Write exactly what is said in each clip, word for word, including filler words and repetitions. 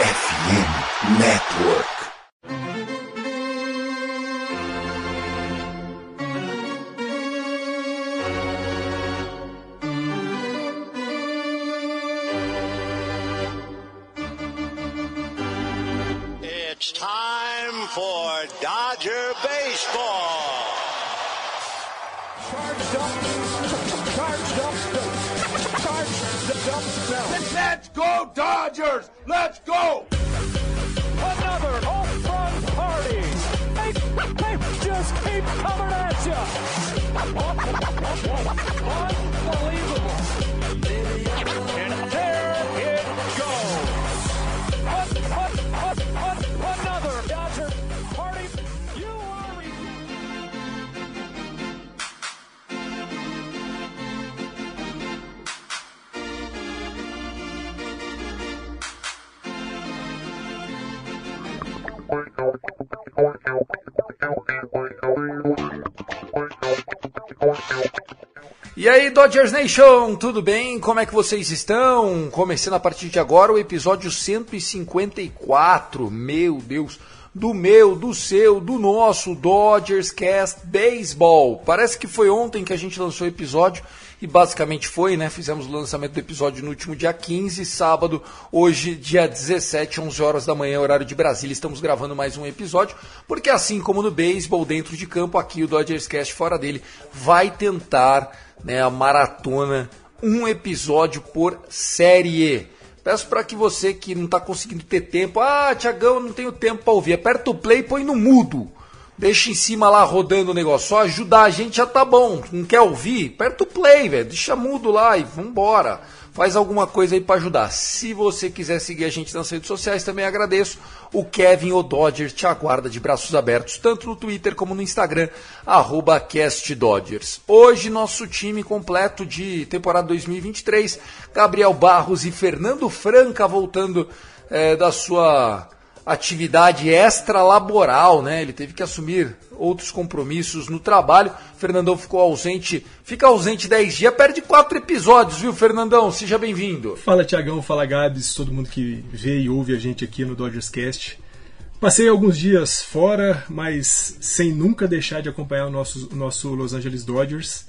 F M Network. It's time for Dodger Baseball. Charged up, charged up, charged up now. Let's go Dodgers, let's go! Another home run party. They, they just keep coming at you. Unbelievable. And there it goes. What, what, what, what, another Dodger party. You are... E aí, Dodgers Nation, tudo bem? Como é que vocês estão? Começando a partir de agora o episódio cento e cinquenta e quatro, meu Deus, do meu, do seu, do nosso Dodgers Cast Baseball. Parece que foi ontem que a gente lançou o episódio. E basicamente foi, né? Fizemos o lançamento do episódio no último dia quinze, sábado, hoje, dia dezessete, onze horas da manhã, horário de Brasília. Estamos gravando mais um episódio, porque assim como no beisebol, dentro de campo, aqui o Dodgers Cast, fora dele, vai tentar, né, a maratona, um episódio por série. Peço para que você que não está conseguindo ter tempo, ah, Tiagão, eu não tenho tempo para ouvir, aperta o play e põe no mudo. Deixa em cima lá rodando o negócio, só ajudar a gente já tá bom. Não quer ouvir? Aperta o play, velho. Deixa mudo lá e vambora. Faz alguma coisa aí pra ajudar. Se você quiser seguir a gente nas redes sociais, também agradeço. O Kevin O'Dodger te aguarda de braços abertos, tanto no Twitter como no Instagram, arroba CastDodgers. Hoje, nosso time completo de temporada dois mil e vinte e três, Gabriel Barros e Fernando Franca voltando é, da sua... atividade extralaboral, né? Ele teve que assumir outros compromissos no trabalho. Fernandão ficou ausente, fica ausente dez dias, perde quatro episódios, viu, Fernandão? Seja bem-vindo. Fala, Tiagão, fala, Gabs, todo mundo que vê e ouve a gente aqui no Dodgers Cast. Passei alguns dias fora, mas sem nunca deixar de acompanhar o nosso, nosso Los Angeles Dodgers.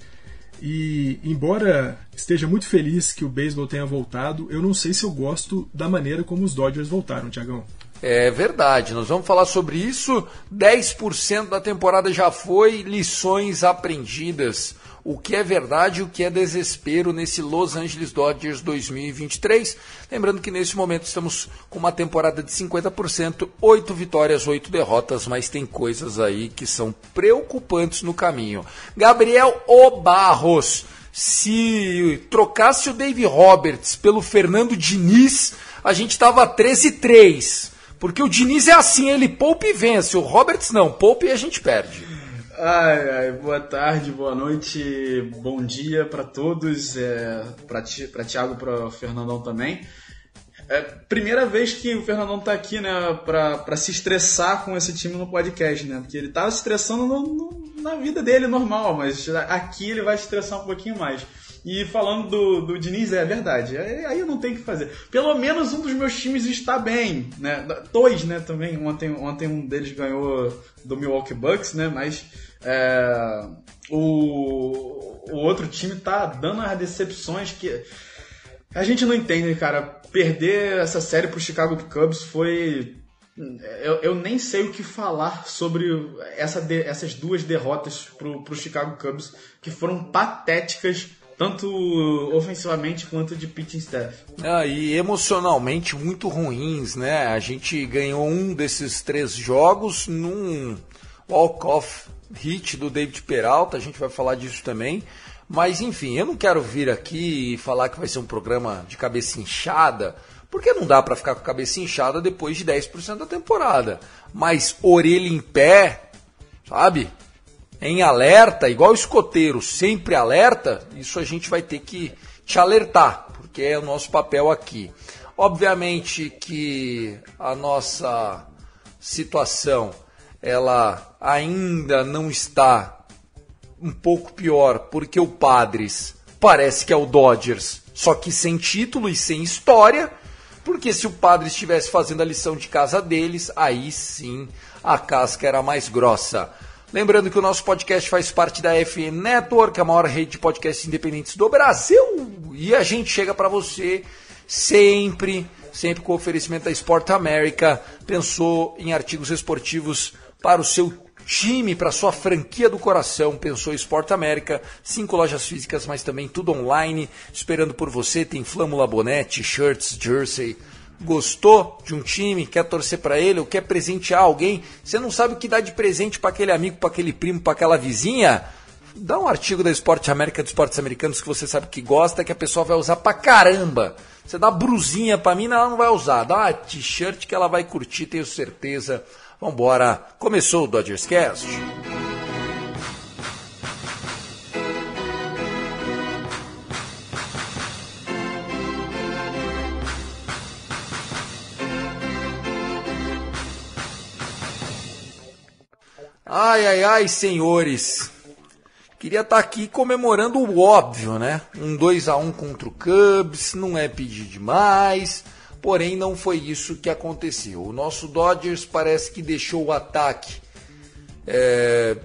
E, embora esteja muito feliz que o beisebol tenha voltado, eu não sei se eu gosto da maneira como os Dodgers voltaram, Tiagão. É verdade, nós vamos falar sobre isso. dez por cento da temporada já foi, lições aprendidas. O que é verdade e o que é desespero nesse Los Angeles Dodgers dois mil e vinte e três. Lembrando que nesse momento estamos com uma temporada de cinquenta por cento, oito vitórias, oito derrotas, mas tem coisas aí que são preocupantes no caminho. Gabriel O. Barros, se trocasse o Dave Roberts pelo Fernando Diniz, a gente estava treze a três. Porque o Diniz é assim, ele poupa e vence. O Roberts não, poupa e a gente perde. Ai, ai, boa tarde, boa noite, bom dia para todos, é, para ti, para Thiago, para o Fernandão também. É primeira vez que o Fernandão tá aqui, né, para se estressar com esse time no podcast, né? Porque ele tava se estressando no, no, na vida dele normal, mas aqui ele vai se estressar um pouquinho mais. E falando do, do Diniz, é verdade, aí eu não tenho o que fazer. Pelo menos um dos meus times está bem, né? Dois, né, também. Ontem, ontem um deles ganhou do Milwaukee Bucks, né? Mas é, o, o outro time tá dando as decepções que a gente não entende, cara. Perder essa série pro Chicago Cubs foi... Eu, eu nem sei o que falar sobre essa de, essas duas derrotas pro, pro Chicago Cubs, que foram patéticas, tanto ofensivamente quanto de pitching staff. Ah, e emocionalmente muito ruins, né? A gente ganhou um desses três jogos num walk-off hit do David Peralta, a gente vai falar disso também. Mas enfim, eu não quero vir aqui e falar que vai ser um programa de cabeça inchada, porque não dá pra ficar com a cabeça inchada depois de dez por cento da temporada. Mas orelha em pé, sabe? Em alerta, igual escoteiro, sempre alerta, isso a gente vai ter que te alertar, porque é o nosso papel aqui. Obviamente que a nossa situação, ela ainda não está um pouco pior, porque o Padres parece que é o Dodgers, só que sem título e sem história, porque se o Padres estivesse fazendo a lição de casa deles, aí sim a casca era mais grossa. Lembrando que o nosso podcast faz parte da F N Network, a maior rede de podcasts independentes do Brasil, e a gente chega para você sempre, sempre com oferecimento da Sport America. Pensou em artigos esportivos para o seu time, para sua franquia do coração, pensou Sport América, cinco lojas físicas, mas também tudo online, esperando por você. Tem flâmula, boné, t-shirts, jersey. Gostou de um time, quer torcer para ele ou quer presentear alguém? Você não sabe o que dar de presente para aquele amigo, para aquele primo, para aquela vizinha? Dá um artigo da Sport América, dos esportes americanos, que você sabe que gosta, que a pessoa vai usar pra caramba. Você dá brusinha pra mim, ela não vai usar. Dá uma t-shirt que ela vai curtir, tenho certeza. Vambora, começou o Dodgers Cast. Ai, ai, ai, senhores. Queria estar aqui comemorando o óbvio, né? Um dois a um contra o Cubs, não é pedir demais. Porém, não foi isso que aconteceu. O nosso Dodgers parece que deixou o ataque. É,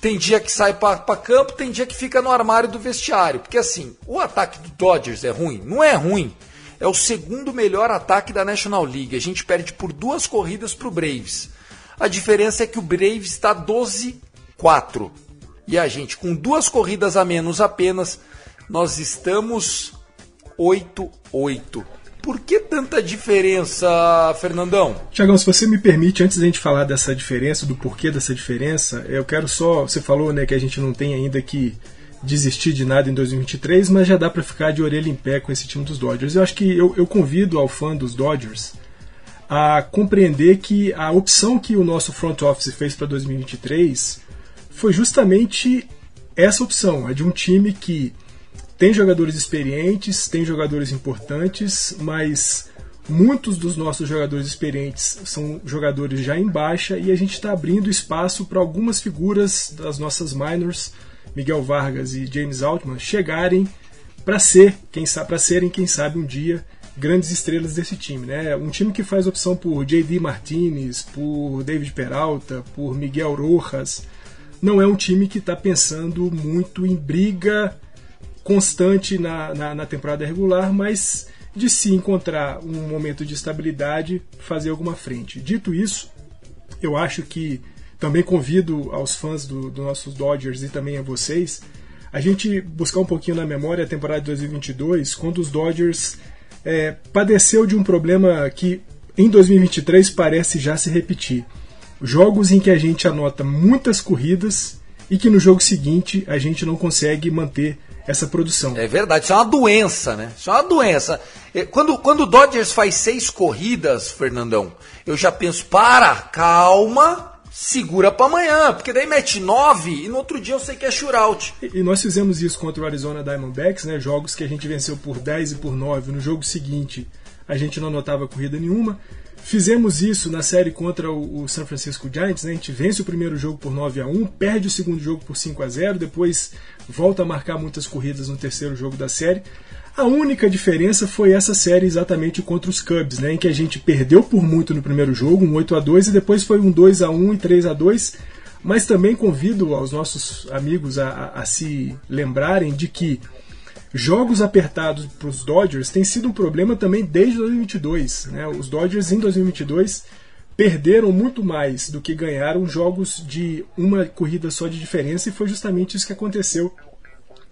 tem dia que sai para campo, tem dia que fica no armário do vestiário. Porque assim, o ataque do Dodgers é ruim? Não é ruim. É o segundo melhor ataque da National League. A gente perde por duas corridas para o Braves. A diferença é que o Braves está doze a quatro. E a gente, com duas corridas a menos apenas, nós estamos oito a oito. Por que tanta diferença, Fernandão? Tiagão, se você me permite, antes da gente falar dessa diferença, do porquê dessa diferença, eu quero só, você falou, né, que a gente não tem ainda que desistir de nada em dois mil e vinte e três, mas já dá para ficar de orelha em pé com esse time dos Dodgers. Eu acho que eu, eu convido ao fã dos Dodgers a compreender que a opção que o nosso front office fez para dois mil e vinte e três foi justamente essa opção, a de um time que tem jogadores experientes, tem jogadores importantes, mas muitos dos nossos jogadores experientes são jogadores já em baixa e a gente está abrindo espaço para algumas figuras das nossas minors, Miguel Vargas e James Outman, chegarem para ser, quem sabe, para serem, quem sabe, um dia, grandes estrelas desse time, né? Um time que faz opção por J D. Martinez, por David Peralta, por Miguel Rojas, não é um time que está pensando muito em briga constante na, na, na temporada regular, mas de se encontrar um momento de estabilidade, fazer alguma frente. Dito isso, eu acho que também convido aos fãs do, do nossos Dodgers e também a vocês, a gente buscar um pouquinho na memória a temporada de dois mil e vinte e dois, quando os Dodgers é, padeceu de um problema que em dois mil e vinte e três parece já se repetir. Jogos em que a gente anota muitas corridas e que no jogo seguinte a gente não consegue manter essa produção. É verdade, isso é uma doença, né? Isso é uma doença. Quando, quando o Dodgers faz seis corridas, Fernandão, eu já penso, para, calma, segura pra amanhã, porque daí mete nove e no outro dia eu sei que é shootout. E, e nós fizemos isso contra o Arizona Diamondbacks, né? Jogos que a gente venceu por dez e por nove, no jogo seguinte a gente não anotava corrida nenhuma. Fizemos isso na série contra o, o San Francisco Giants, né? A gente vence o primeiro jogo por nove a um, perde o segundo jogo por cinco a zero, depois volta a marcar muitas corridas no terceiro jogo da série. A única diferença foi essa série exatamente contra os Cubs, né? Em que a gente perdeu por muito no primeiro jogo, um oito a dois, e depois foi um dois a um e três a dois, mas também convido aos nossos amigos a, a, a se lembrarem de que jogos apertados para os Dodgers tem sido um problema também desde dois mil e vinte e dois. Né? Os Dodgers em dois mil e vinte e dois perderam muito mais do que ganharam jogos de uma corrida só de diferença, e foi justamente isso que aconteceu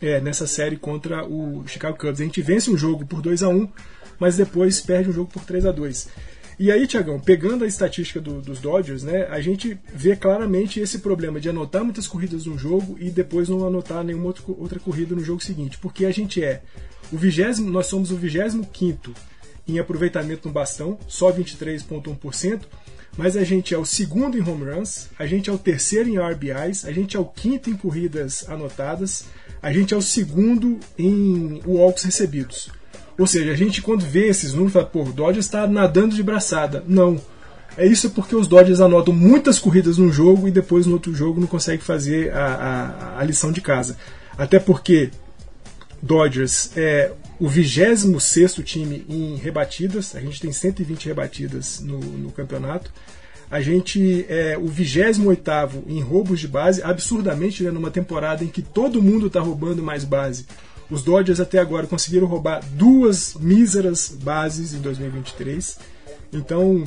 é, nessa série contra o Chicago Cubs. A gente vence um jogo por dois a um, mas depois perde um jogo por três a dois. E aí, Tiagão, pegando a estatística do, dos Dodgers, né, a gente vê claramente esse problema de anotar muitas corridas num jogo e depois não anotar nenhuma outra, outra corrida no jogo seguinte, porque a gente é o vigésimo, nós somos o vigésimo quinto em aproveitamento no bastão, só vinte e três vírgula um por cento, mas a gente é o segundo em home runs, a gente é o terceiro em R B Is, a gente é o quinto em corridas anotadas, a gente é o segundo em walks recebidos. Ou seja, a gente quando vê esses números fala, pô, o Dodgers está nadando de braçada. Não, é isso porque os Dodgers anotam muitas corridas num jogo e depois no outro jogo não consegue fazer a, a, a lição de casa. Até porque Dodgers é o vigésimo sexto time em rebatidas, a gente tem cento e vinte rebatidas no, no campeonato. A gente é o vigésimo oitavo em roubos de base, absurdamente, né, numa temporada em que todo mundo está roubando mais base. Os Dodgers até agora conseguiram roubar duas míseras bases em dois mil e vinte e três. Então,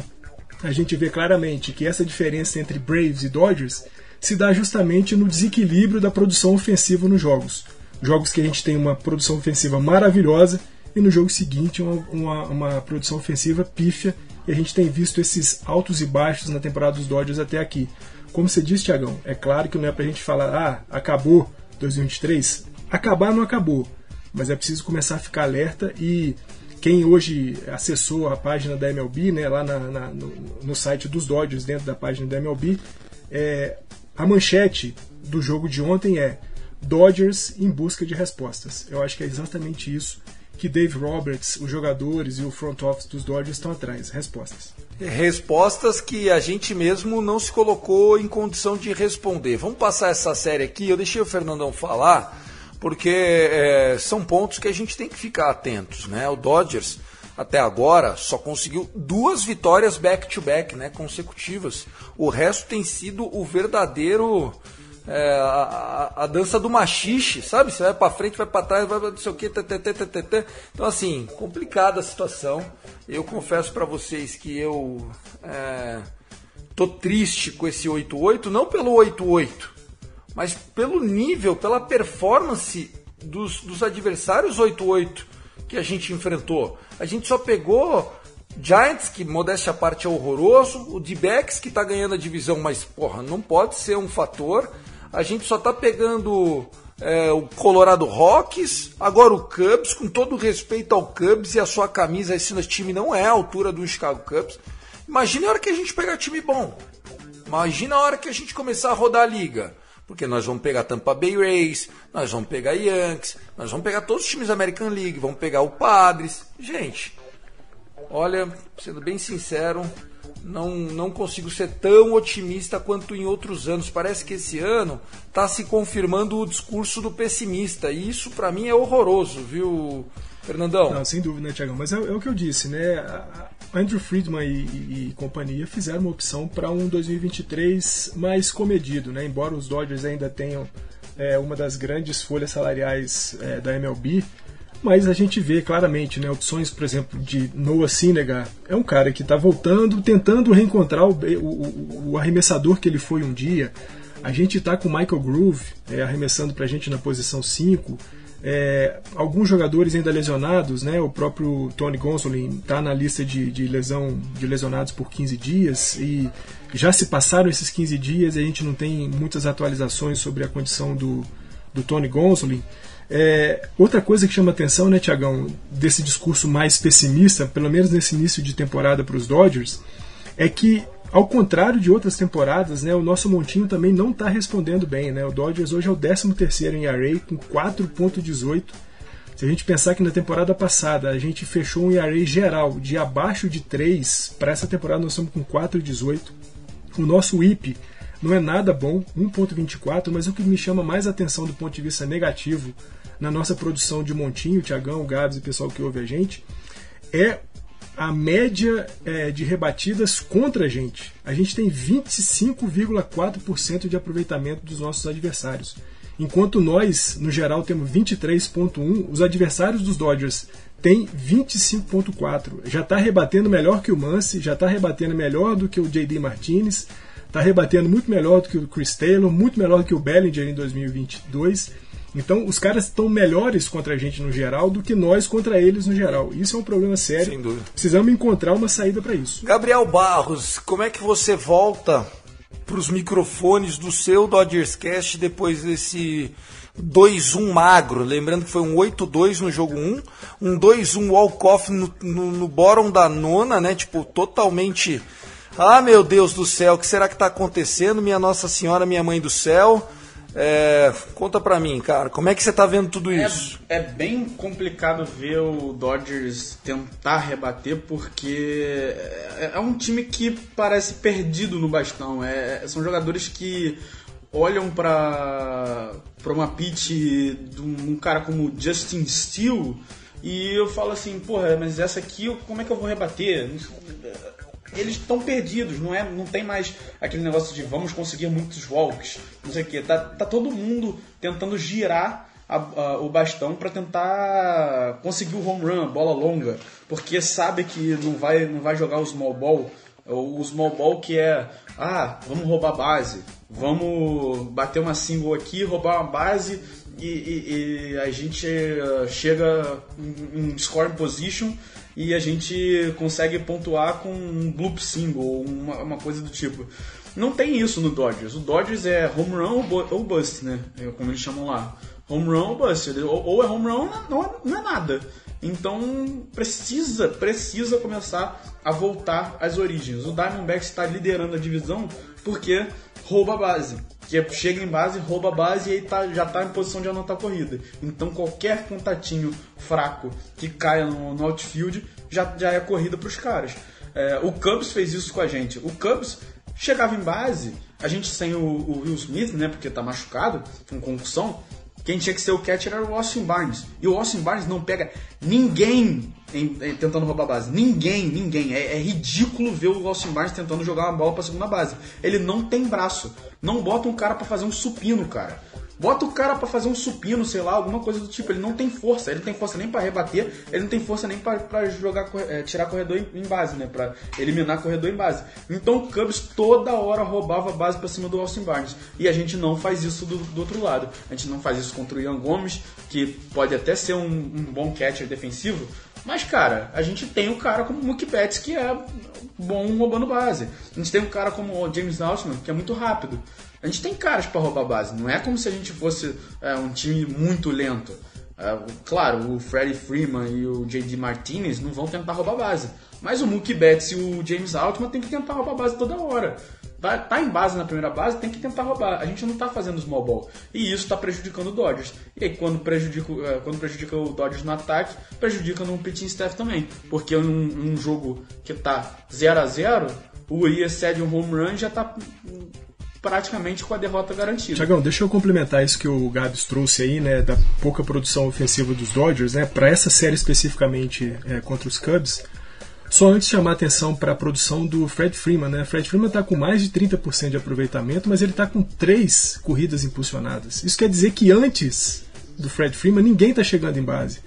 a gente vê claramente que essa diferença entre Braves e Dodgers se dá justamente no desequilíbrio da produção ofensiva nos jogos. Jogos que a gente tem uma produção ofensiva maravilhosa e no jogo seguinte uma, uma, uma produção ofensiva pífia. E a gente tem visto esses altos e baixos na temporada dos Dodgers até aqui. Como você disse, Tiagão, é claro que não é pra gente falar, ah, acabou dois mil e vinte e três. Acabar não acabou, mas é preciso começar a ficar alerta. E quem hoje acessou a página da M L B, né, lá na, na, no, no site dos Dodgers, dentro da página da M L B, é, a manchete do jogo de ontem é Dodgers em busca de respostas. Eu acho que é exatamente isso que Dave Roberts, os jogadores e o front office dos Dodgers estão atrás. Respostas. Respostas que a gente mesmo não se colocou em condição de responder. Vamos passar essa série aqui. Eu deixei o Fernandão falar, porque é, são pontos que a gente tem que ficar atentos, né? O Dodgers, até agora, só conseguiu duas vitórias back-to-back, né, consecutivas. O resto tem sido o verdadeiro... É, a, a, a dança do machixe, sabe? Você vai pra frente, vai pra trás, vai pra não sei o que, tê, tê, tê, tê, tê. Então, assim, complicada a situação. Eu confesso pra vocês que eu é, tô triste com esse oito oito, não pelo oito oito, mas pelo nível, pela performance dos, dos adversários oito oito que a gente enfrentou. A gente só pegou Giants, que modéstia à parte é horroroso, o D-backs que tá ganhando a divisão, mas porra, não pode ser um fator. A gente só tá pegando é, o Colorado Rockies, agora o Cubs, com todo respeito ao Cubs e a sua camisa, esse time não é a altura do Chicago Cubs. Imagina a hora que a gente pegar time bom. Imagina a hora que a gente começar a rodar a liga. Porque nós vamos pegar Tampa Bay Rays, nós vamos pegar Yankees, nós vamos pegar todos os times da American League, vamos pegar o Padres. Gente, olha, sendo bem sincero, não, não consigo ser tão otimista quanto em outros anos. Parece que esse ano está se confirmando o discurso do pessimista. E isso, para mim, é horroroso, viu, Fernandão? Não, sem dúvida, né, Tiagão? Mas é, é o que eu disse, né? Andrew Friedman e, e, e companhia fizeram uma opção para um dois mil e vinte e três mais comedido, né? Embora os Dodgers ainda tenham é, uma das grandes folhas salariais é, da M L B, mas a gente vê claramente, né, opções, por exemplo, de Noah Syndergaard. É um cara que está voltando, tentando reencontrar o, o, o arremessador que ele foi um dia. A gente está com o Michael Grove é, arremessando para a gente na posição cinco. É, alguns jogadores ainda lesionados, né, o próprio Tony Gonsolin está na lista de, de, lesão, de lesionados por quinze dias, e já se passaram esses quinze dias e a gente não tem muitas atualizações sobre a condição do, do Tony Gonsolin. É, outra coisa que chama atenção, né, Tiagão, desse discurso mais pessimista, pelo menos nesse início de temporada para os Dodgers, é que, ao contrário de outras temporadas, né, o nosso montinho também não está respondendo bem, né? O Dodgers hoje é o décimo terceiro em E R A com quatro ponto dezoito. Se a gente pensar que na temporada passada a gente fechou um E R A geral de abaixo de três, para essa temporada nós estamos com quatro ponto dezoito. O nosso W I P não é nada bom, um ponto vinte e quatro, mas o que me chama mais atenção do ponto de vista negativo na nossa produção de montinho, Tiagão, Gabs e o pessoal que ouve a gente, é a média é, de rebatidas contra a gente. A gente tem vinte e cinco vírgula quatro por cento de aproveitamento dos nossos adversários. Enquanto nós, no geral, temos vinte e três vírgula um por cento, os adversários dos Dodgers têm vinte e cinco vírgula quatro por cento. Já está rebatendo melhor que o Muncy, já está rebatendo melhor do que o J D. Martinez, está rebatendo muito melhor do que o Chris Taylor, muito melhor do que o Bellinger em dois mil e vinte e dois. Então, os caras estão melhores contra a gente no geral do que nós contra eles no geral. Isso é um problema sério. Sem dúvida. Precisamos encontrar uma saída para isso. Gabriel Barros, como é que você volta para os microfones do seu DodgersCast depois desse dois um magro? Lembrando que foi um oito dois no jogo um, um dois um walk-off no, no, no bottom da nona, né? Tipo, totalmente... Ah, meu Deus do céu, o que será que está acontecendo? Minha Nossa Senhora, minha Mãe do Céu. É, conta pra mim, cara, como é que você tá vendo tudo isso? É, é bem complicado ver o Dodgers tentar rebater, porque é um time que parece perdido no bastão. É, são jogadores que olham pra, pra uma pitch de um cara como Justin Steele E eu falo assim, porra, mas essa aqui, como é que eu vou rebater? Eles estão perdidos, não, é, não tem mais aquele negócio de vamos conseguir muitos walks, não sei o que. Tá, tá todo mundo tentando girar a, a, o bastão para tentar conseguir o home run, bola longa, porque sabe que não vai, não vai jogar o small ball, o small ball que é, ah, vamos roubar base, vamos bater uma single aqui, roubar uma base e, e, e a gente chega em, em scoring position e a gente consegue pontuar com um bloop single, uma, uma coisa do tipo. Não tem isso no Dodgers. O Dodgers é home run ou bust, né? Como eles chamam lá. Home run ou bust. Ou é home run ou não é nada. Então precisa, precisa começar a voltar às origens. O Diamondbacks está liderando a divisão porque rouba a base. Que chega em base, rouba a base e aí tá, já está em posição de anotar a corrida. Então qualquer contatinho fraco que caia no, no outfield já, já é corrida para os caras. É, o Cubs fez isso com a gente. O Cubs chegava em base, a gente sem o, o Will Smith, né, porque está machucado, com concussão, quem tinha que ser o catcher era o Austin Barnes. E o Austin Barnes não pega ninguém em, em, tentando roubar a base. Ninguém, ninguém. É, é ridículo ver o Austin Barnes tentando jogar uma bola para a segunda base. Ele não tem braço. Não bota um cara para fazer um supino, cara. Bota o cara para fazer um supino, sei lá, alguma coisa do tipo. Ele não tem força. Ele não tem força nem para rebater. Ele não tem força nem para jogar, é, tirar corredor em, em base, né? Para eliminar corredor em base. Então o Cubs toda hora roubava a base para cima do Austin Barnes. E a gente não faz isso do, do outro lado. A gente não faz isso contra o Ian Gomes, que pode até ser um, um bom catcher defensivo. Mas, cara, a gente tem um cara como o Mookie Betts, que é bom roubando base. A gente tem um cara como o James Outman, que é muito rápido. A gente tem caras para roubar base. Não é como se a gente fosse é, um time muito lento. É, claro, o Freddie Freeman e o J D. Martinez não vão tentar roubar base. Mas o Mookie Betts e o James Outman tem que tentar roubar base toda hora. Tá, tá em base na primeira base, tem que tentar roubar. A gente não tá fazendo small ball. E isso tá prejudicando o Dodgers. E aí quando prejudica, quando prejudica o Dodgers no ataque, prejudica no pitching staff também. Porque num, num jogo que tá zero a zero, o Urías cede um home run e já tá praticamente com a derrota garantida. Tiagão, deixa eu complementar isso que o Gabs trouxe aí, né, da pouca produção ofensiva dos Dodgers, né, para essa série especificamente é, contra os Cubs. Só antes chamar a atenção para a produção do Fred Freeman, né? Fred Freeman está com mais de trinta por cento de aproveitamento, mas ele está com três corridas impulsionadas. Isso quer dizer que antes do Fred Freeman ninguém está chegando em base,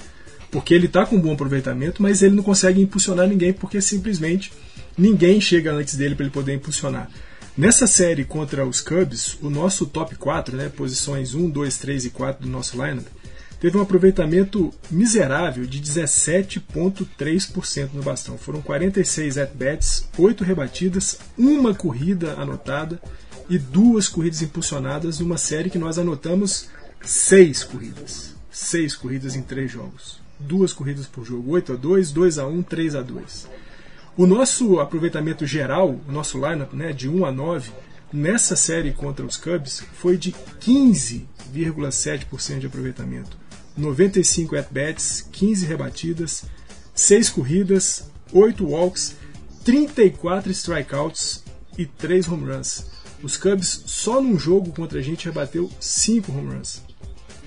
porque ele está com um bom aproveitamento, mas ele não consegue impulsionar ninguém, porque simplesmente ninguém chega antes dele para ele poder impulsionar. Nessa série contra os Cubs, o nosso top quatro, né, posições um, dois, três e quatro do nosso lineup, teve um aproveitamento miserável de dezessete vírgula três por cento no bastão. Foram quarenta e seis at-bats, oito rebatidas, uma corrida anotada e duas corridas impulsionadas numa série que nós anotamos seis corridas. seis corridas em três jogos. duas corridas por jogo, oito a dois, dois a um, três a dois. O nosso aproveitamento geral, o nosso lineup, né, de um a nove, nessa série contra os Cubs foi de quinze vírgula sete por cento de aproveitamento. noventa e cinco at-bats, quinze rebatidas, seis corridas, oito walks, trinta e quatro strikeouts e três home runs. Os Cubs só num jogo contra a gente rebateu cinco home runs.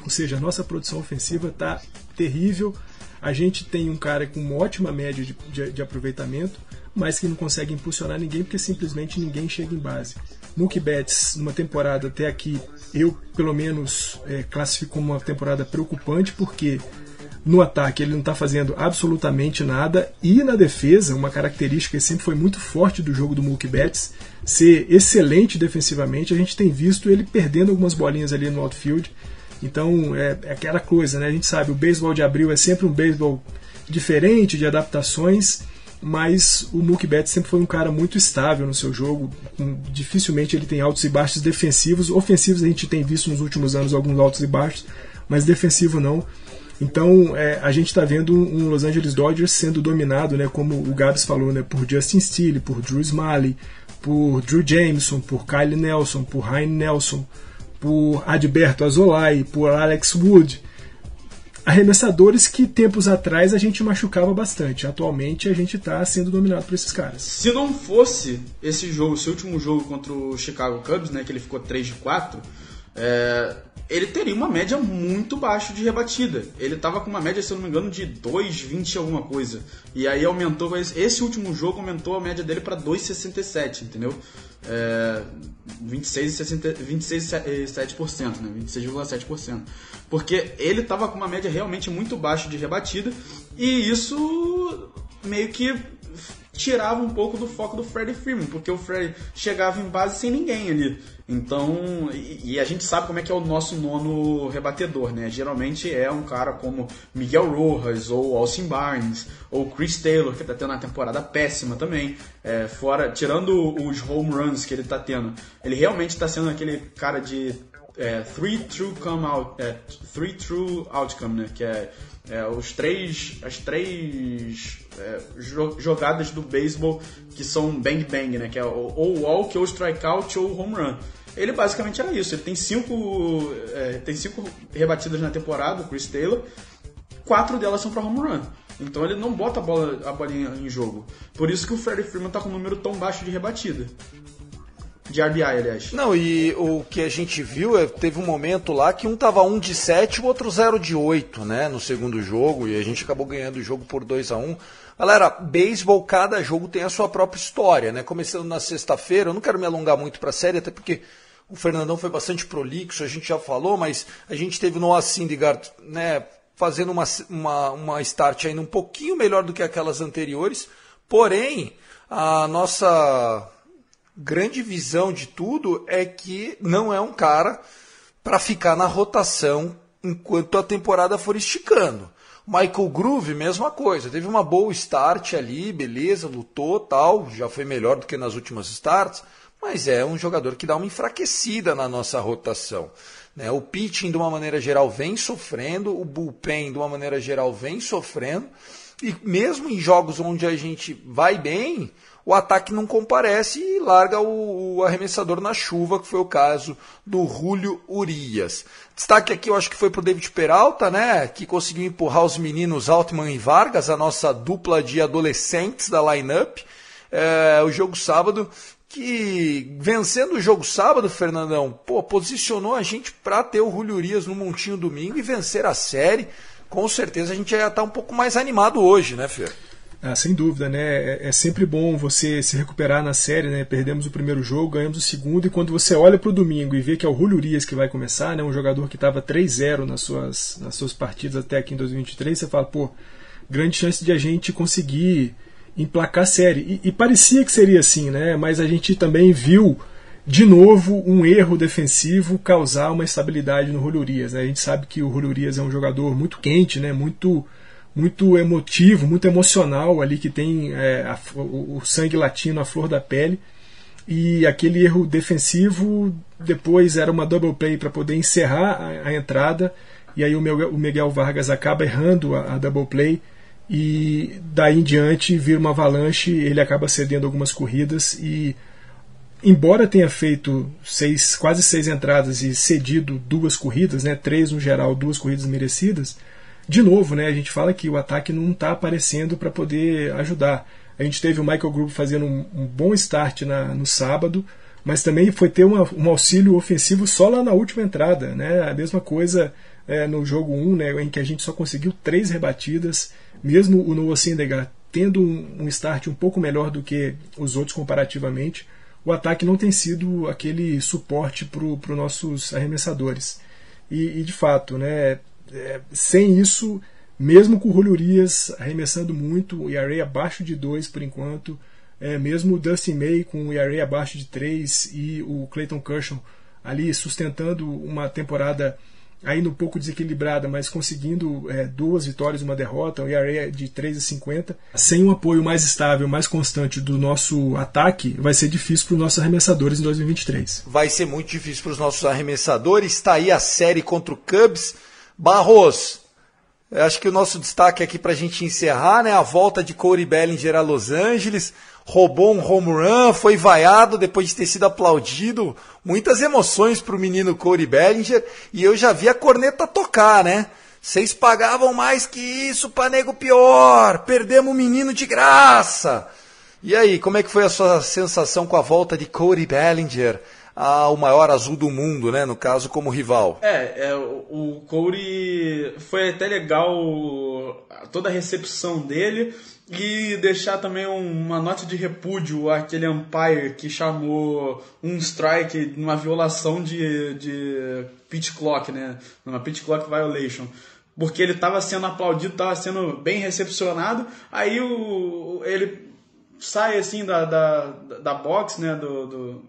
Ou seja, a nossa produção ofensiva está terrível. A gente tem um cara com uma ótima média de, de, de aproveitamento, mas que não consegue impulsionar ninguém porque simplesmente ninguém chega em base. Mookie Betts, numa temporada até aqui, eu pelo menos é, classifico como uma temporada preocupante, porque no ataque ele não está fazendo absolutamente nada e na defesa, uma característica que sempre foi muito forte do jogo do Mookie Betts, ser excelente defensivamente, a gente tem visto ele perdendo algumas bolinhas ali no outfield. Então, é, é aquela coisa, né? A gente sabe, o beisebol de abril é sempre um beisebol diferente, de adaptações, mas o Mookie Betts sempre foi um cara muito estável no seu jogo, com, dificilmente ele tem altos e baixos defensivos. Ofensivos a gente tem visto nos últimos anos alguns altos e baixos, mas defensivo não. Então, é, a gente está vendo um Los Angeles Dodgers sendo dominado, né, como o Gabs falou, né, por Justin Steele, por Drew Smiley, por Drew Jameson, por Kyle Nelson, por Ryan Nelson, por Adberto Azolay, por Alex Wood, arremessadores que tempos atrás a gente machucava bastante. Atualmente a gente está sendo dominado por esses caras. Se não fosse esse jogo, esse último jogo contra o Chicago Cubs, né, que ele ficou três de quatro, é, ele teria uma média muito baixa de rebatida. Ele estava com uma média, se eu não me engano, de dois vírgula vinte alguma coisa. E aí aumentou, esse último jogo aumentou a média dele para dois vírgula sessenta e sete, entendeu? É, vinte e seis vírgula sete por cento, né? vinte e seis vírgula sete por cento. Porque ele estava com uma média realmente muito baixa de rebatida, e isso meio que tirava um pouco do foco do Freddie Freeman, porque o Freddie chegava em base sem ninguém ali. Então, e, e a gente sabe como é que é o nosso nono rebatedor, né? Geralmente é um cara como Miguel Rojas, ou Austin Barnes, ou Chris Taylor, que tá tendo uma temporada péssima também, é, fora, tirando os home runs que ele tá tendo. Ele realmente tá sendo aquele cara de é, three true come out, é, three true outcome, né? Que é, é os três, as três... É, jogadas do beisebol que são bang bang, né? Que é ou walk, ou strikeout, ou home run. Ele basicamente era isso. Ele tem cinco, é, tem cinco rebatidas na temporada, o Chris Taylor. Quatro delas são para home run. Então ele não bota a bola, a bolinha em jogo. Por isso que o Freddie Freeman tá com um número tão baixo de rebatida. De R B I, aliás. Não, e o que a gente viu, é, teve um momento lá que um tava um de sete, o outro zero de oito, né, no segundo jogo, e a gente acabou ganhando o jogo por dois a um. Galera, beisebol, cada jogo tem a sua própria história, né, começando na sexta-feira. Eu não quero me alongar muito pra série, até porque o Fernandão foi bastante prolixo, a gente já falou, mas a gente teve o Noah Syndergaard, né, fazendo uma, uma, uma start ainda um pouquinho melhor do que aquelas anteriores, porém, a nossa grande visão de tudo é que não é um cara para ficar na rotação enquanto a temporada for esticando. Michael Grove, mesma coisa, teve uma boa start ali, beleza, lutou, tal, já foi melhor do que nas últimas starts, mas é um jogador que dá uma enfraquecida na nossa rotação, né? O pitching, de uma maneira geral, vem sofrendo, o bullpen, de uma maneira geral, vem sofrendo, e mesmo em jogos onde a gente vai bem, o ataque não comparece e larga o, o arremessador na chuva, que foi o caso do Julio Urías. Destaque aqui, eu acho que foi para o David Peralta, né, que conseguiu empurrar os meninos Outman e Vargas, a nossa dupla de adolescentes da lineup. É, o jogo sábado, que vencendo o jogo sábado, Fernandão, pô, posicionou a gente para ter o Julio Urías no montinho domingo e vencer a série. Com certeza a gente já está um pouco mais animado hoje, né, Fer? Ah, sem dúvida, né? É, é sempre bom você se recuperar na série, né? Perdemos o primeiro jogo, ganhamos o segundo, e quando você olha para o domingo e vê que é o Julio Urías que vai começar, né? Um jogador que estava três a zero nas suas, nas suas partidas até aqui em dois mil e vinte e três, você fala, pô, grande chance de a gente conseguir emplacar a série. E, e parecia que seria assim, né? Mas a gente também viu, de novo, um erro defensivo causar uma instabilidade no Julio Urías, né? A gente sabe que o Julio Urías é um jogador muito quente, né? Muito... muito emotivo, muito emocional ali, que tem é, a, o, o sangue latino, a flor da pele, e aquele erro defensivo, depois era uma double play para poder encerrar a, a entrada, e aí o, meu, o Miguel Vargas acaba errando a, a double play, e daí em diante vira uma avalanche, ele acaba cedendo algumas corridas, e embora tenha feito seis, quase seis entradas e cedido duas corridas, né, três no geral, duas corridas merecidas, de novo, né, a gente fala que o ataque não está aparecendo para poder ajudar. A gente teve o Michael Grove fazendo um, um bom start na, no sábado, mas também foi ter uma, um auxílio ofensivo só lá na última entrada, né? A mesma coisa é, no jogo um, né, em que a gente só conseguiu três rebatidas, mesmo o Noah Syndergaard tendo um, um start um pouco melhor do que os outros comparativamente, o ataque não tem sido aquele suporte para os nossos arremessadores. E, e de fato, né, É, sem isso, mesmo com o Julio Urías arremessando muito, o E R A abaixo de dois por enquanto, é, mesmo o Dustin May com o E R A abaixo de três e o Clayton Kershaw ali sustentando uma temporada ainda um pouco desequilibrada, mas conseguindo é, duas vitórias e uma derrota, o E R A de três vírgula cinquenta, sem um apoio mais estável, mais constante do nosso ataque, vai ser difícil para os nossos arremessadores em dois mil e vinte e três. Vai ser muito difícil para os nossos arremessadores. Está aí a série contra o Cubs. Barros, acho que o nosso destaque aqui para a gente encerrar, né? A volta de Cody Bellinger a Los Angeles, roubou um home run, foi vaiado depois de ter sido aplaudido, muitas emoções para o menino Cody Bellinger, e eu já vi a corneta tocar, né? Vocês pagavam mais que isso para nego pior, perdemos o menino de graça. E aí, como é que foi a sua sensação com a volta de Cody Bellinger ao maior azul do mundo, né? No caso, como rival. É, é o, o Cody foi até legal toda a recepção dele, e deixar também uma nota de repúdio àquele umpire que chamou um strike numa violação de, de pitch clock, né? Uma pitch clock violation. Porque ele estava sendo aplaudido, estava sendo bem recepcionado, aí o, ele sai assim da, da, da box, né, do, do,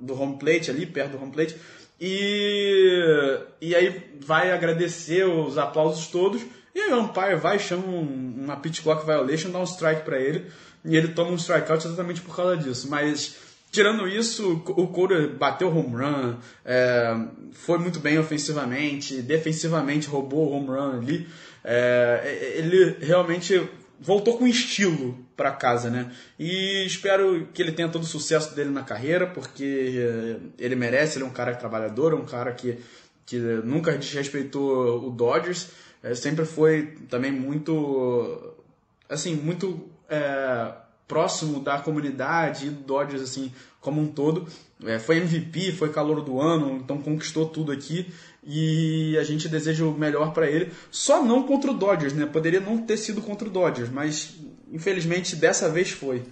do home plate ali, perto do home plate, e, e aí vai agradecer os aplausos todos, e aí o umpire vai, chama um, uma pitch clock violation, dá um strike para ele, e ele toma um strikeout exatamente por causa disso. Mas... tirando isso, o Cody bateu home run, é, foi muito bem ofensivamente, defensivamente roubou o home run ali. É, ele realmente voltou com estilo para casa, né? E espero que ele tenha todo o sucesso dele na carreira, porque ele merece, ele é um cara trabalhador, um cara que, que nunca desrespeitou o Dodgers, é, sempre foi também muito... assim, muito... É, próximo da comunidade e do Dodgers assim, como um todo. É, foi M V P, foi calouro do ano, então conquistou tudo aqui, e a gente deseja o melhor para ele. Só não contra o Dodgers, né? Poderia não ter sido contra o Dodgers, mas infelizmente dessa vez foi.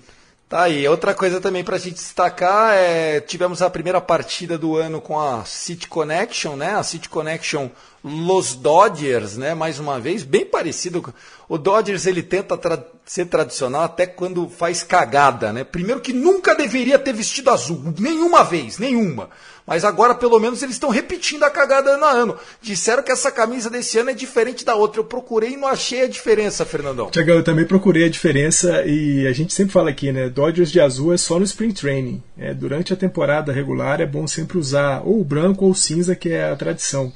Tá aí, outra coisa também para a gente destacar, é, tivemos a primeira partida do ano com a City Connection, né? A City Connection Los Dodgers, né? Mais uma vez, bem parecido. O Dodgers, ele tenta tra- ser tradicional até quando faz cagada, né? Primeiro que nunca deveria ter vestido azul, nenhuma vez, nenhuma. Mas agora, pelo menos, eles estão repetindo a cagada ano a ano. Disseram que essa camisa desse ano é diferente da outra. Eu procurei e não achei a diferença, Fernandão. Tiagão, eu também procurei a diferença, e a gente sempre fala aqui, né? Dodgers de azul é só no spring training. É, durante a temporada regular é bom sempre usar ou o branco ou o cinza, que é a tradição.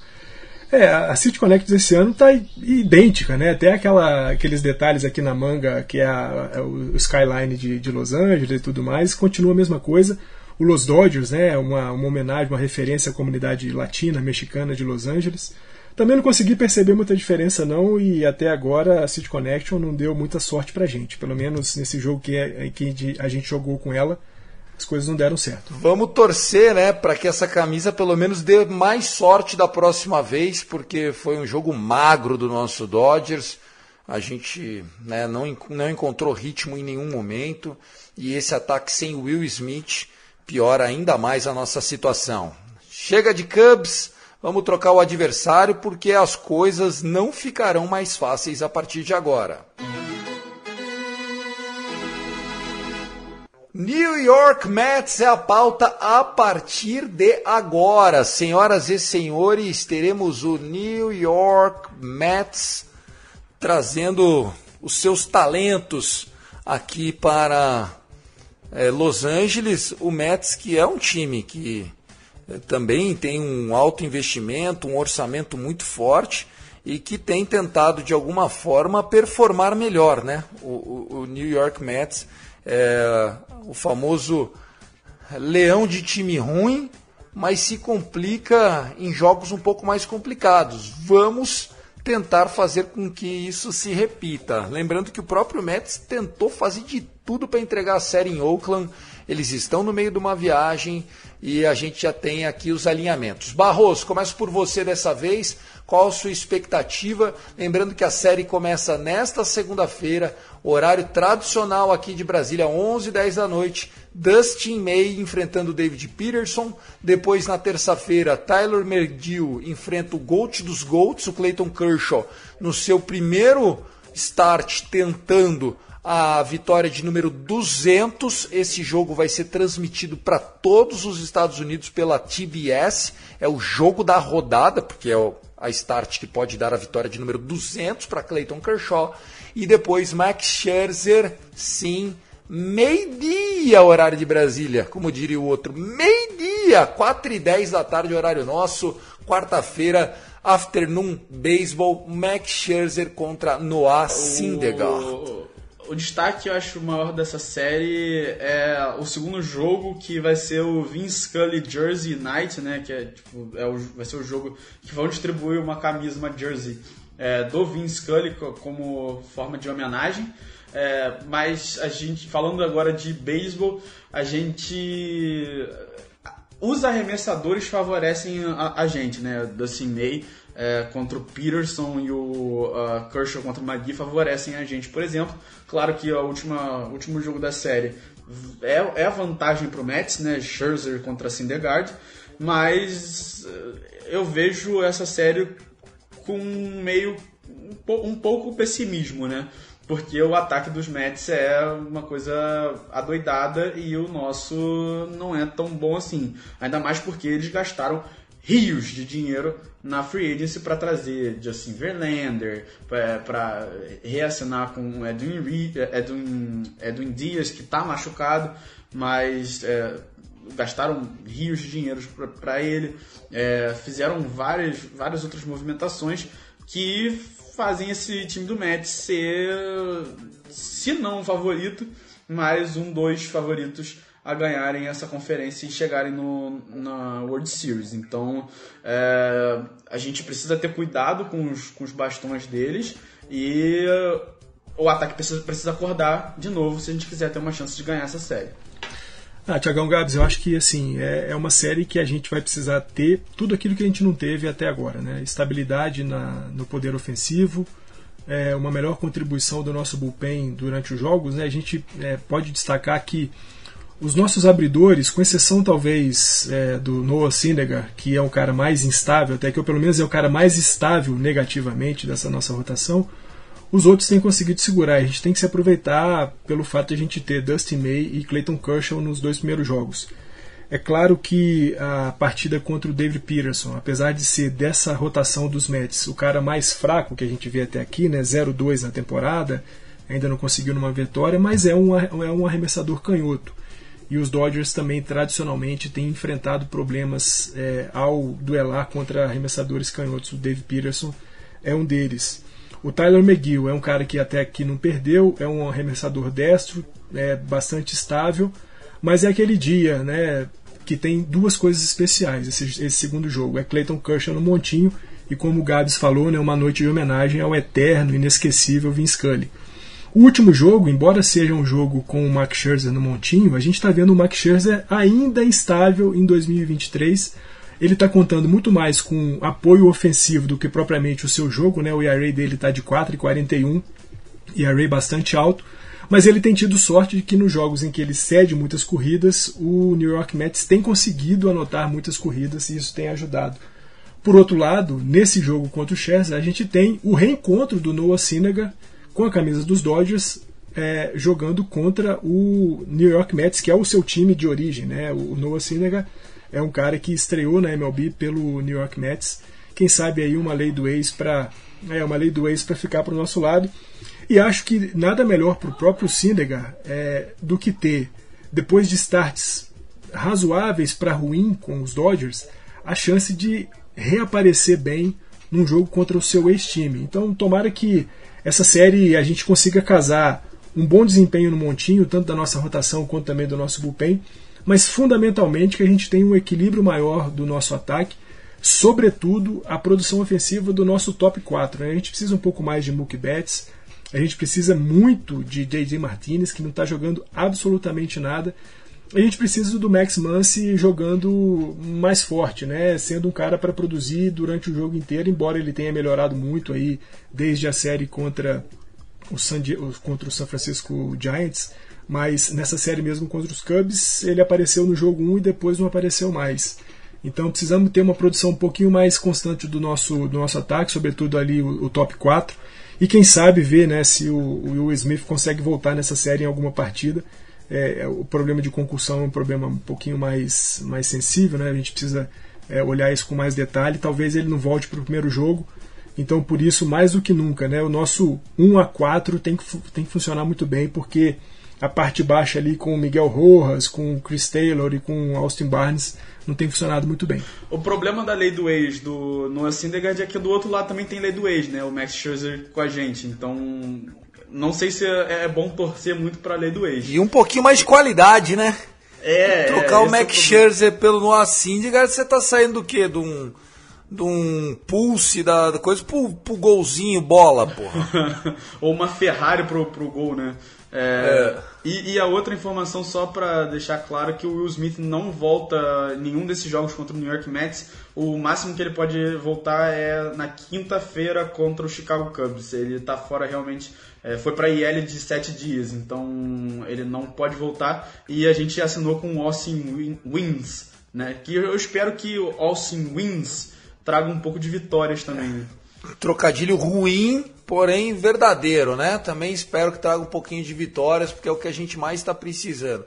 É, a City Connect desse ano tá idêntica, né? Até aquela, aqueles detalhes aqui na manga, que é a, a, o skyline de, de Los Angeles e tudo mais, continua a mesma coisa. O Los Dodgers, né, uma, uma homenagem, uma referência à comunidade latina, mexicana de Los Angeles. Também não consegui perceber muita diferença não, e até agora a City Connection não deu muita sorte pra gente. Pelo menos nesse jogo que, é, que a gente jogou com ela, as coisas não deram certo. Vamos torcer, né, pra que essa camisa pelo menos dê mais sorte da próxima vez, porque foi um jogo magro do nosso Dodgers. A gente, né, não, não encontrou ritmo em nenhum momento, e esse ataque sem Will Smith piora ainda mais a nossa situação. Chega de Cubs, vamos trocar o adversário, porque as coisas não ficarão mais fáceis a partir de agora. New York Mets é a pauta a partir de agora. Senhoras e senhores, teremos o New York Mets trazendo os seus talentos aqui para... É, Los Angeles, o Mets, que é um time que é, também tem um alto investimento, um orçamento muito forte, e que tem tentado de alguma forma performar melhor, né? O, o, o New York Mets, é, o famoso leão de time ruim, mas se complica em jogos um pouco mais complicados. Vamos tentar fazer com que isso se repita. Lembrando que o próprio Mets tentou fazer de tudo para entregar a série em Oakland, eles estão no meio de uma viagem e a gente já tem aqui os alinhamentos. Barros, começo por você dessa vez, qual a sua expectativa? Lembrando que a série começa nesta segunda-feira, horário tradicional aqui de Brasília, onze e dez da noite, Dustin May enfrentando David Peterson, depois na terça-feira Tyler Mergill enfrenta o GOAT dos GOATs, o Clayton Kershaw, no seu primeiro start tentando a vitória de número duzentos, esse jogo vai ser transmitido para todos os Estados Unidos pela T B S, é o jogo da rodada, porque é a start que pode dar a vitória de número duzentos para Clayton Kershaw, e depois Max Scherzer, sim, meio-dia, horário de Brasília, como diria o outro, meio-dia, quatro e dez da tarde, horário nosso, quarta-feira, Afternoon Baseball, Max Scherzer contra Noah Syndergaard. O destaque, eu acho, maior dessa série é o segundo jogo, que vai ser o Vince Scully Jersey Night, né? Que é, tipo, é o, vai ser o jogo que vão distribuir uma camisa, uma jersey é, do Vince Scully como forma de homenagem. É, mas a gente, falando agora de beisebol, a gente... os arremessadores favorecem a, a gente, né? Dustin May é, contra o Peterson e o uh, Kershaw contra o McGee favorecem a gente, por exemplo. Claro que o último jogo da série é, é a vantagem para o Mets, né? Scherzer contra Syndergaard, mas eu vejo essa série com meio um, po, um pouco pessimismo, né? Porque o ataque dos Mets é uma coisa adoidada e o nosso não é tão bom assim. Ainda mais porque eles gastaram rios de dinheiro na free agency para trazer Justin Verlander, para reassinar com Edwin, Reed, Edwin, Edwin Diaz, que está machucado, mas é, gastaram rios de dinheiro para ele. É, fizeram várias, várias outras movimentações que fazem esse time do Mets ser, se não um favorito, mas um dos favoritos a ganharem essa conferência e chegarem no, na World Series. Então, é, a gente precisa ter cuidado com os, com os bastões deles e o ataque precisa, precisa acordar de novo se a gente quiser ter uma chance de ganhar essa série. Ah, Tiagão Gabs, eu acho que assim, é, é uma série que a gente vai precisar ter tudo aquilo que a gente não teve até agora, né? Estabilidade na, no poder ofensivo, é, uma melhor contribuição do nosso bullpen durante os jogos, né? A gente é, pode destacar que os nossos abridores, com exceção talvez é, do Noah Syndergaard, que é um cara mais instável, até que eu, pelo menos é o cara mais estável negativamente dessa nossa rotação, os outros têm conseguido segurar. A gente tem que se aproveitar pelo fato de a gente ter Dustin May e Clayton Kershaw nos dois primeiros jogos. É claro que a partida contra o David Peterson, apesar de ser dessa rotação dos Mets o cara mais fraco que a gente vê até aqui, né, zero a dois na temporada, ainda não conseguiu numa vitória, mas é um, é um arremessador canhoto. E os Dodgers também tradicionalmente têm enfrentado problemas é, ao duelar contra arremessadores canhotos. O David Peterson é um deles. O Tyler McGill é um cara que até aqui não perdeu, é um arremessador destro, é bastante estável, mas é aquele dia, né, que tem duas coisas especiais esse, esse segundo jogo. É Clayton Kershaw no montinho e, como o Gabs falou, né, uma noite de homenagem ao eterno, inesquecível Vin Scully. O último jogo, embora seja um jogo com o Max Scherzer no montinho, a gente está vendo o Max Scherzer ainda instável em dois mil e vinte e três. Ele está contando muito mais com apoio ofensivo do que propriamente o seu jogo, né? O E R A dele está de quatro vírgula quarenta e um, E R A bastante alto, mas ele tem tido sorte de que nos jogos em que ele cede muitas corridas, o New York Mets tem conseguido anotar muitas corridas e isso tem ajudado. Por outro lado, nesse jogo contra o Scherzer, a gente tem o reencontro do Noah Syndergaard com a camisa dos Dodgers, é, jogando contra o New York Mets, que é o seu time de origem, né? O Noah Syndergaard é um cara que estreou na M L B pelo New York Mets. Quem sabe aí uma lei do ex para é, uma lei do ex para ficar para o nosso lado. E acho que nada melhor para o próprio Syndergaard é, do que ter, depois de starts razoáveis para ruim com os Dodgers, a chance de reaparecer bem num jogo contra o seu ex-time. Então tomara que essa série a gente consiga casar um bom desempenho no montinho, tanto da nossa rotação quanto também do nosso bullpen, mas fundamentalmente que a gente tenha um equilíbrio maior do nosso ataque, sobretudo a produção ofensiva do nosso top quatro. Né? A gente precisa um pouco mais de Mookie Betts, a gente precisa muito de J D. Martinez, que não está jogando absolutamente nada, a gente precisa do Max Muncy jogando mais forte, né? Sendo um cara para produzir durante o jogo inteiro, embora ele tenha melhorado muito aí desde a série contra o San, contra o San Francisco Giants, mas nessa série mesmo contra os Cubs, ele apareceu no jogo um e depois não apareceu mais. Então precisamos ter uma produção um pouquinho mais constante do nosso, do nosso ataque, sobretudo ali o, o top quatro, e quem sabe ver, né, se o, o Will Smith consegue voltar nessa série em alguma partida. É, o problema de concussão é um problema um pouquinho mais, mais sensível, né? A gente precisa é, olhar isso com mais detalhe, talvez ele não volte para o primeiro jogo. Então por isso, mais do que nunca, né, o nosso um a quatro tem que, tem que funcionar muito bem, porque a parte baixa ali com o Miguel Rojas, com o Chris Taylor e com o Austin Barnes não tem funcionado muito bem. O problema da lei do ex do Noah Syndergaard é que do outro lado também tem lei do ex, né? O Max Scherzer com a gente. Então não sei se é bom torcer muito para a lei do ex. E um pouquinho mais de qualidade, né? É. Trocar é, o Max é o Scherzer pelo Noah Syndergaard, você tá saindo do quê? De um, de um pulse da coisa pro, pro golzinho bola, porra. Ou uma Ferrari pro, pro gol, né? É, é. E, e a outra informação, só para deixar claro, que o Will Smith não volta nenhum desses jogos contra o New York Mets. O máximo que ele pode voltar é na quinta-feira contra o Chicago Cubs. Ele está fora realmente, é, foi para I L de sete dias, então ele não pode voltar. E a gente assinou com o Austin Wins, né? Que eu espero que o Austin Wins traga um pouco de vitórias também. Trocadilho ruim, porém verdadeiro, né? Também espero que traga um pouquinho de vitórias, porque é o que a gente mais está precisando.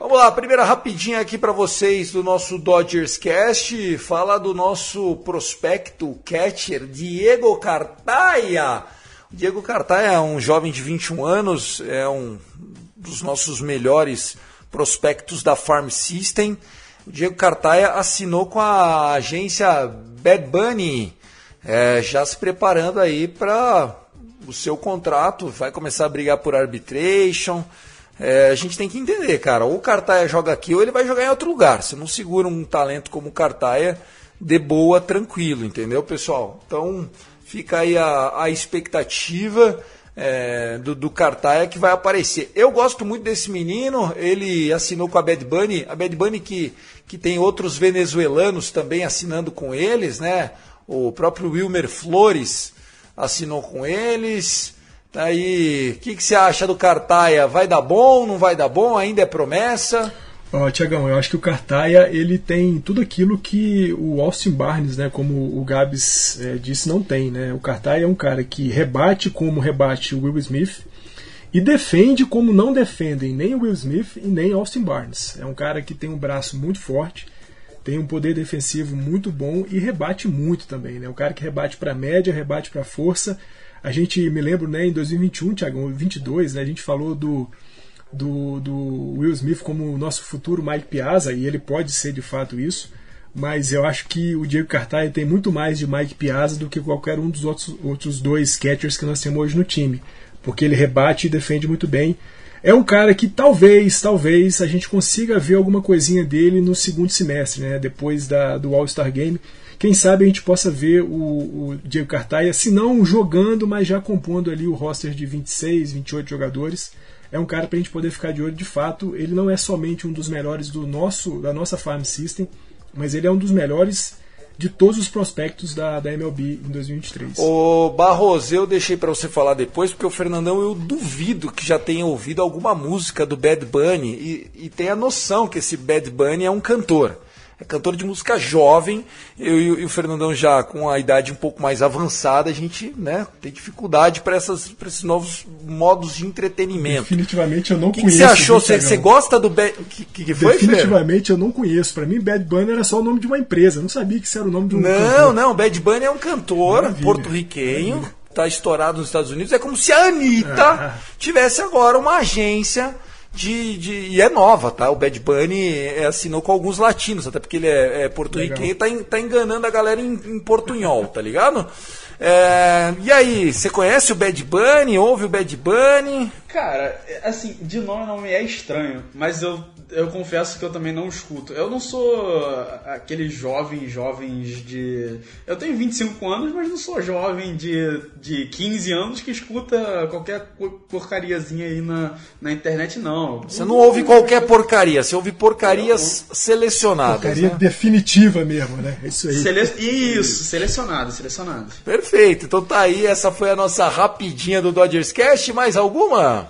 Vamos lá, primeira rapidinha aqui para vocês do nosso Dodgers Cast. Fala do nosso prospecto catcher, Diego Cartaya. O Diego Cartaya é um jovem de vinte e um anos, é um dos nossos melhores prospectos da Farm System. O Diego Cartaya assinou com a agência Bad Bunny. É, já se preparando aí para o seu contrato, vai começar a brigar por arbitration. É, a gente tem que entender, cara, ou o Cartaya joga aqui ou ele vai jogar em outro lugar. Você não segura um talento como o Cartaya de boa, tranquilo, entendeu, pessoal? Então fica aí a, a expectativa é, do, do Cartaya, que vai aparecer. Eu gosto muito desse menino, ele assinou com a Bad Bunny, a Bad Bunny que, que tem outros venezuelanos também assinando com eles, né? O próprio Wilmer Flores assinou com eles. Tá aí, o que, que você acha do Cartaya? Vai dar bom, não vai dar bom? Ainda é promessa? Ó, Tiagão, eu acho que o Cartaya, ele tem tudo aquilo que o Austin Barnes, né, como o Gabs é, disse, não tem, né? O Cartaya é um cara que rebate como rebate o Will Smith e defende como não defendem nem o Will Smith e nem Austin Barnes. É um cara que tem um braço muito forte, tem um poder defensivo muito bom e rebate muito também, né? O cara que rebate para média, rebate para força. A gente, me lembro, né, em dois mil e vinte e um, Thiago, vinte e dois, né, a gente falou do, do, do Will Smith como o nosso futuro Mike Piazza, e ele pode ser de fato isso, mas eu acho que o Diego Cartaya tem muito mais de Mike Piazza do que qualquer um dos outros, outros dois catchers que nós temos hoje no time, porque ele rebate e defende muito bem. É um cara que talvez, talvez a gente consiga ver alguma coisinha dele no segundo semestre, né? Depois da, do All-Star Game. Quem sabe a gente possa ver o, o Diego Cartaya, se não jogando, mas já compondo ali o roster de vinte e seis, vinte e oito jogadores. É um cara para a gente poder ficar de olho de fato. Ele não é somente um dos melhores do nosso, da nossa Farm System, mas ele é um dos melhores de todos os prospectos da, da M L B em dois mil e vinte e três. Ô Barros, eu deixei para você falar depois, porque o Fernandão, eu duvido que já tenha ouvido alguma música do Bad Bunny e, e tenha a noção que esse Bad Bunny é um cantor. É cantor de música jovem. Eu e, e o Fernandão, já com a idade um pouco mais avançada, a gente, né, tem dificuldade para esses novos modos de entretenimento. Definitivamente eu não que conheço. O que você achou? Você, você gosta do Bad... Que, que foi, definitivamente Fer? Eu não conheço. Para mim, Bad Bunny era só o nome de uma empresa. Eu não sabia que isso era o nome de um não, cantor. Não, não. Bad Bunny é um cantor porto-riquenho. Está estourado nos Estados Unidos. É como se a Anitta ah. tivesse agora uma agência... De, de, e é nova, tá? O Bad Bunny assinou com alguns latinos, até porque ele é, é porto-riquenho e tá, tá enganando a galera em, em portunhol, tá ligado? É, e aí, você conhece o Bad Bunny? Ouve o Bad Bunny? Cara, assim, de nome não me é estranho, mas eu, eu confesso que eu também não escuto. Eu não sou aqueles jovens, jovens de... Eu tenho vinte e cinco anos, mas não sou jovem de, de quinze anos que escuta qualquer porcariazinha aí na, na internet, não. Você não ouve qualquer porcaria, você ouve porcarias selecionadas. Porcaria, né? Definitiva mesmo, né? Isso aí. Sele... Isso, selecionado, selecionado. Perfeito, então tá aí, essa foi a nossa rapidinha do Dodgers Cast, mais alguma?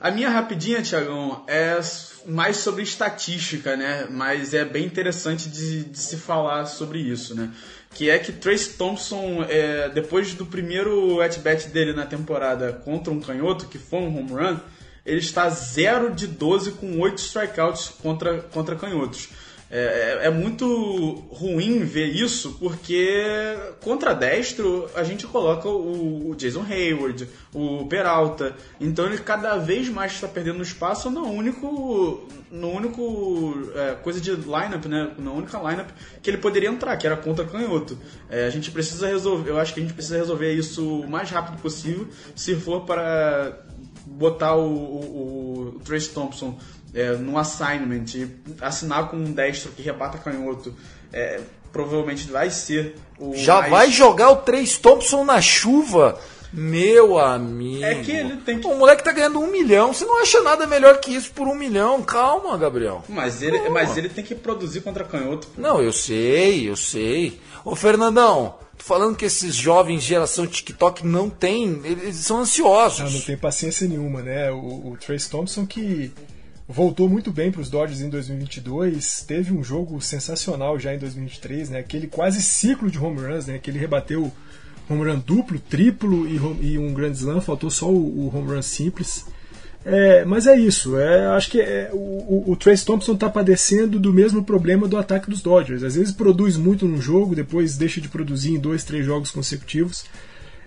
A minha rapidinha, Tiagão, é mais sobre estatística, né? Mas é bem interessante de, de se falar sobre isso, né? Que é que Trayce Thompson, é, depois do primeiro at-bat dele na temporada contra um canhoto, que foi um home run, ele está zero de doze com oito strikeouts contra, contra canhotos. É, é, é muito ruim ver isso, porque contra destro a gente coloca o, o Jason Hayward, o Peralta, então ele cada vez mais está perdendo espaço na único, no único é, coisa de lineup, né? Na única lineup que ele poderia entrar, que era contra canhoto. É, a gente precisa resolver, eu acho que a gente precisa resolver isso o mais rápido possível, se for para botar o, o, o Trayce Thompson É, num assignment, assinar com um destro que rebata canhoto, é, provavelmente vai ser o... Já mais... vai jogar o Trayce Thompson na chuva Meu amigo. É que ele tem que... O moleque tá ganhando um milhão. Você não acha nada melhor que isso por um milhão. Calma, Gabriel. Mas ele, Calma. Mas ele tem que produzir contra canhoto. Pô. Não, eu sei, eu sei. Ô, Fernandão, tô falando que esses jovens geração TikTok não tem... Eles são ansiosos. Ah, não tem paciência nenhuma, né? O, o Trayce Thompson que... Voltou muito bem para os Dodgers em dois mil e vinte e dois, teve um jogo sensacional já em dois mil e vinte e três, né? Aquele quase ciclo de home runs, né? Que ele rebateu home run duplo, triplo e, e um grand slam, faltou só o, o home run simples. É, mas é isso, é, acho que é, o, o Trayce Thompson está padecendo do mesmo problema do ataque dos Dodgers. Às vezes produz muito num jogo, depois deixa de produzir em dois, três jogos consecutivos.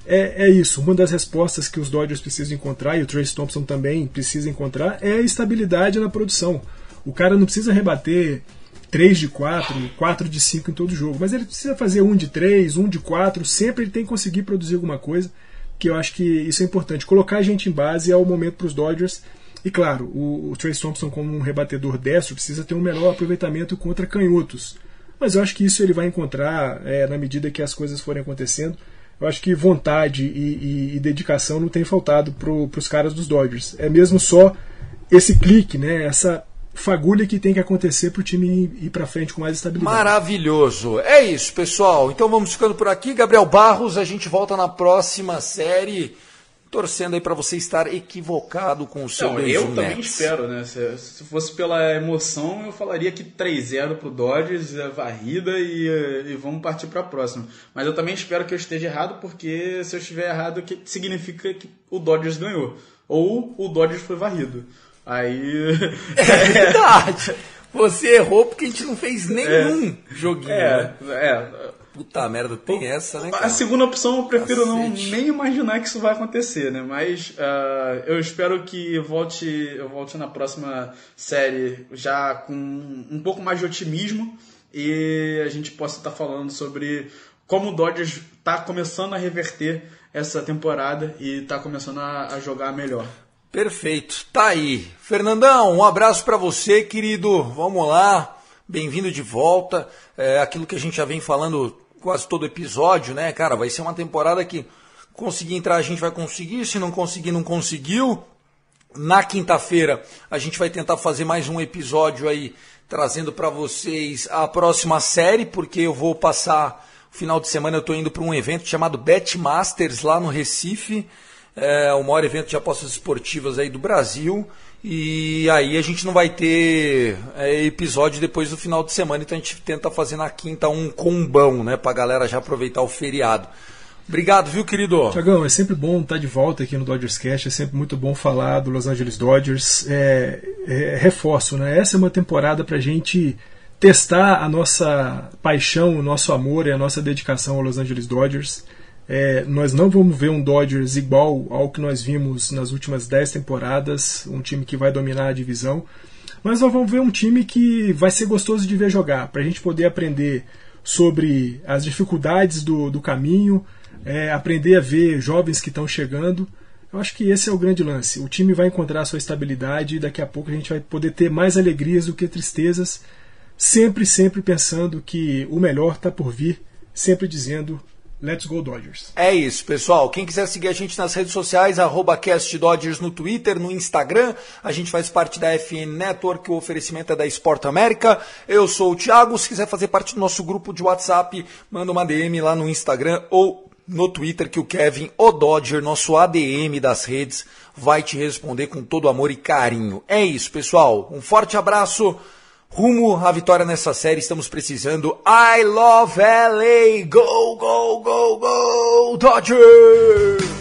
É, é isso, uma das respostas que os Dodgers precisam encontrar, e o Trayce Thompson também precisa encontrar, é a estabilidade na produção. O cara não precisa rebater três de quatro, quatro de cinco em todo jogo, mas ele precisa fazer um de três, um de quatro, sempre ele tem que conseguir produzir alguma coisa, que eu acho que isso é importante. Colocar a gente em base é o momento para os Dodgers, e claro, o, o Trayce Thompson como um rebatedor destro precisa ter um melhor aproveitamento contra canhotos, mas eu acho que isso ele vai encontrar é, na medida que as coisas forem acontecendo. Eu acho que vontade e, e, e dedicação não tem faltado para os caras dos Dodgers. É mesmo só esse clique, né? Essa fagulha que tem que acontecer para o time ir para frente com mais estabilidade. Maravilhoso. É isso, pessoal. Então vamos ficando por aqui. Gabriel Barros, a gente volta na próxima série. Torcendo aí para você estar equivocado com o seu Dodgers. Eu também espero, né? Se, se fosse pela emoção, eu falaria que três a zero pro Dodgers, é varrida e, e vamos partir para a próxima. Mas eu também espero que eu esteja errado, porque se eu estiver errado, que significa que o Dodgers ganhou. Ou o Dodgers foi varrido. Aí... É verdade! Você errou porque a gente não fez nenhum é, joguinho. É, né? é... Puta merda, tem essa, né, cara? A segunda opção eu prefiro Cacete. não nem imaginar que isso vai acontecer, né? Mas uh, eu espero que eu volte, eu volte na próxima série já com um pouco mais de otimismo e a gente possa estar falando sobre como o Dodgers está começando a reverter essa temporada e está começando a, a jogar melhor. Perfeito, tá aí. Fernandão, um abraço para você, querido. Vamos lá. Bem-vindo de volta, é aquilo que a gente já vem falando quase todo episódio, né, cara, vai ser uma temporada que conseguir entrar a gente vai conseguir, se não conseguir, não conseguiu. Na quinta-feira a gente vai tentar fazer mais um episódio aí, trazendo para vocês a próxima série, porque eu vou passar, o final de semana eu tô indo para um evento chamado Bet Masters lá no Recife, é o maior evento de apostas esportivas aí do Brasil. E aí a gente não vai ter é, episódio depois do final de semana, então a gente tenta fazer na quinta um combão, né, pra galera já aproveitar o feriado. Obrigado, viu, querido? Tiagão, é sempre bom estar de volta aqui no Dodgers Cast, é sempre muito bom falar do Los Angeles Dodgers. É, é, reforço, né? Essa é uma temporada pra gente testar a nossa paixão, o nosso amor e a nossa dedicação ao Los Angeles Dodgers. É, nós não vamos ver um Dodgers igual ao que nós vimos nas últimas dez temporadas, um time que vai dominar a divisão, mas nós vamos ver um time que vai ser gostoso de ver jogar, para a gente poder aprender sobre as dificuldades do, do caminho, é, aprender a ver jovens que estão chegando. Eu acho que esse é o grande lance, o time vai encontrar a sua estabilidade e daqui a pouco a gente vai poder ter mais alegrias do que tristezas, sempre, sempre pensando que o melhor está por vir, sempre dizendo... Let's go Dodgers. É isso, pessoal. Quem quiser seguir a gente nas redes sociais, arroba Cast Dodgers no Twitter, no Instagram. A gente faz parte da F N Network, o oferecimento é da Sport America. Eu sou o Thiago. Se quiser fazer parte do nosso grupo de WhatsApp, manda uma D M lá no Instagram ou no Twitter, que o Kevin, o Dodger, nosso A D M das redes, vai te responder com todo amor e carinho. É isso, pessoal. Um forte abraço. Rumo à vitória nessa série, estamos precisando. I love L A. Go, go, go, go, Dodgers!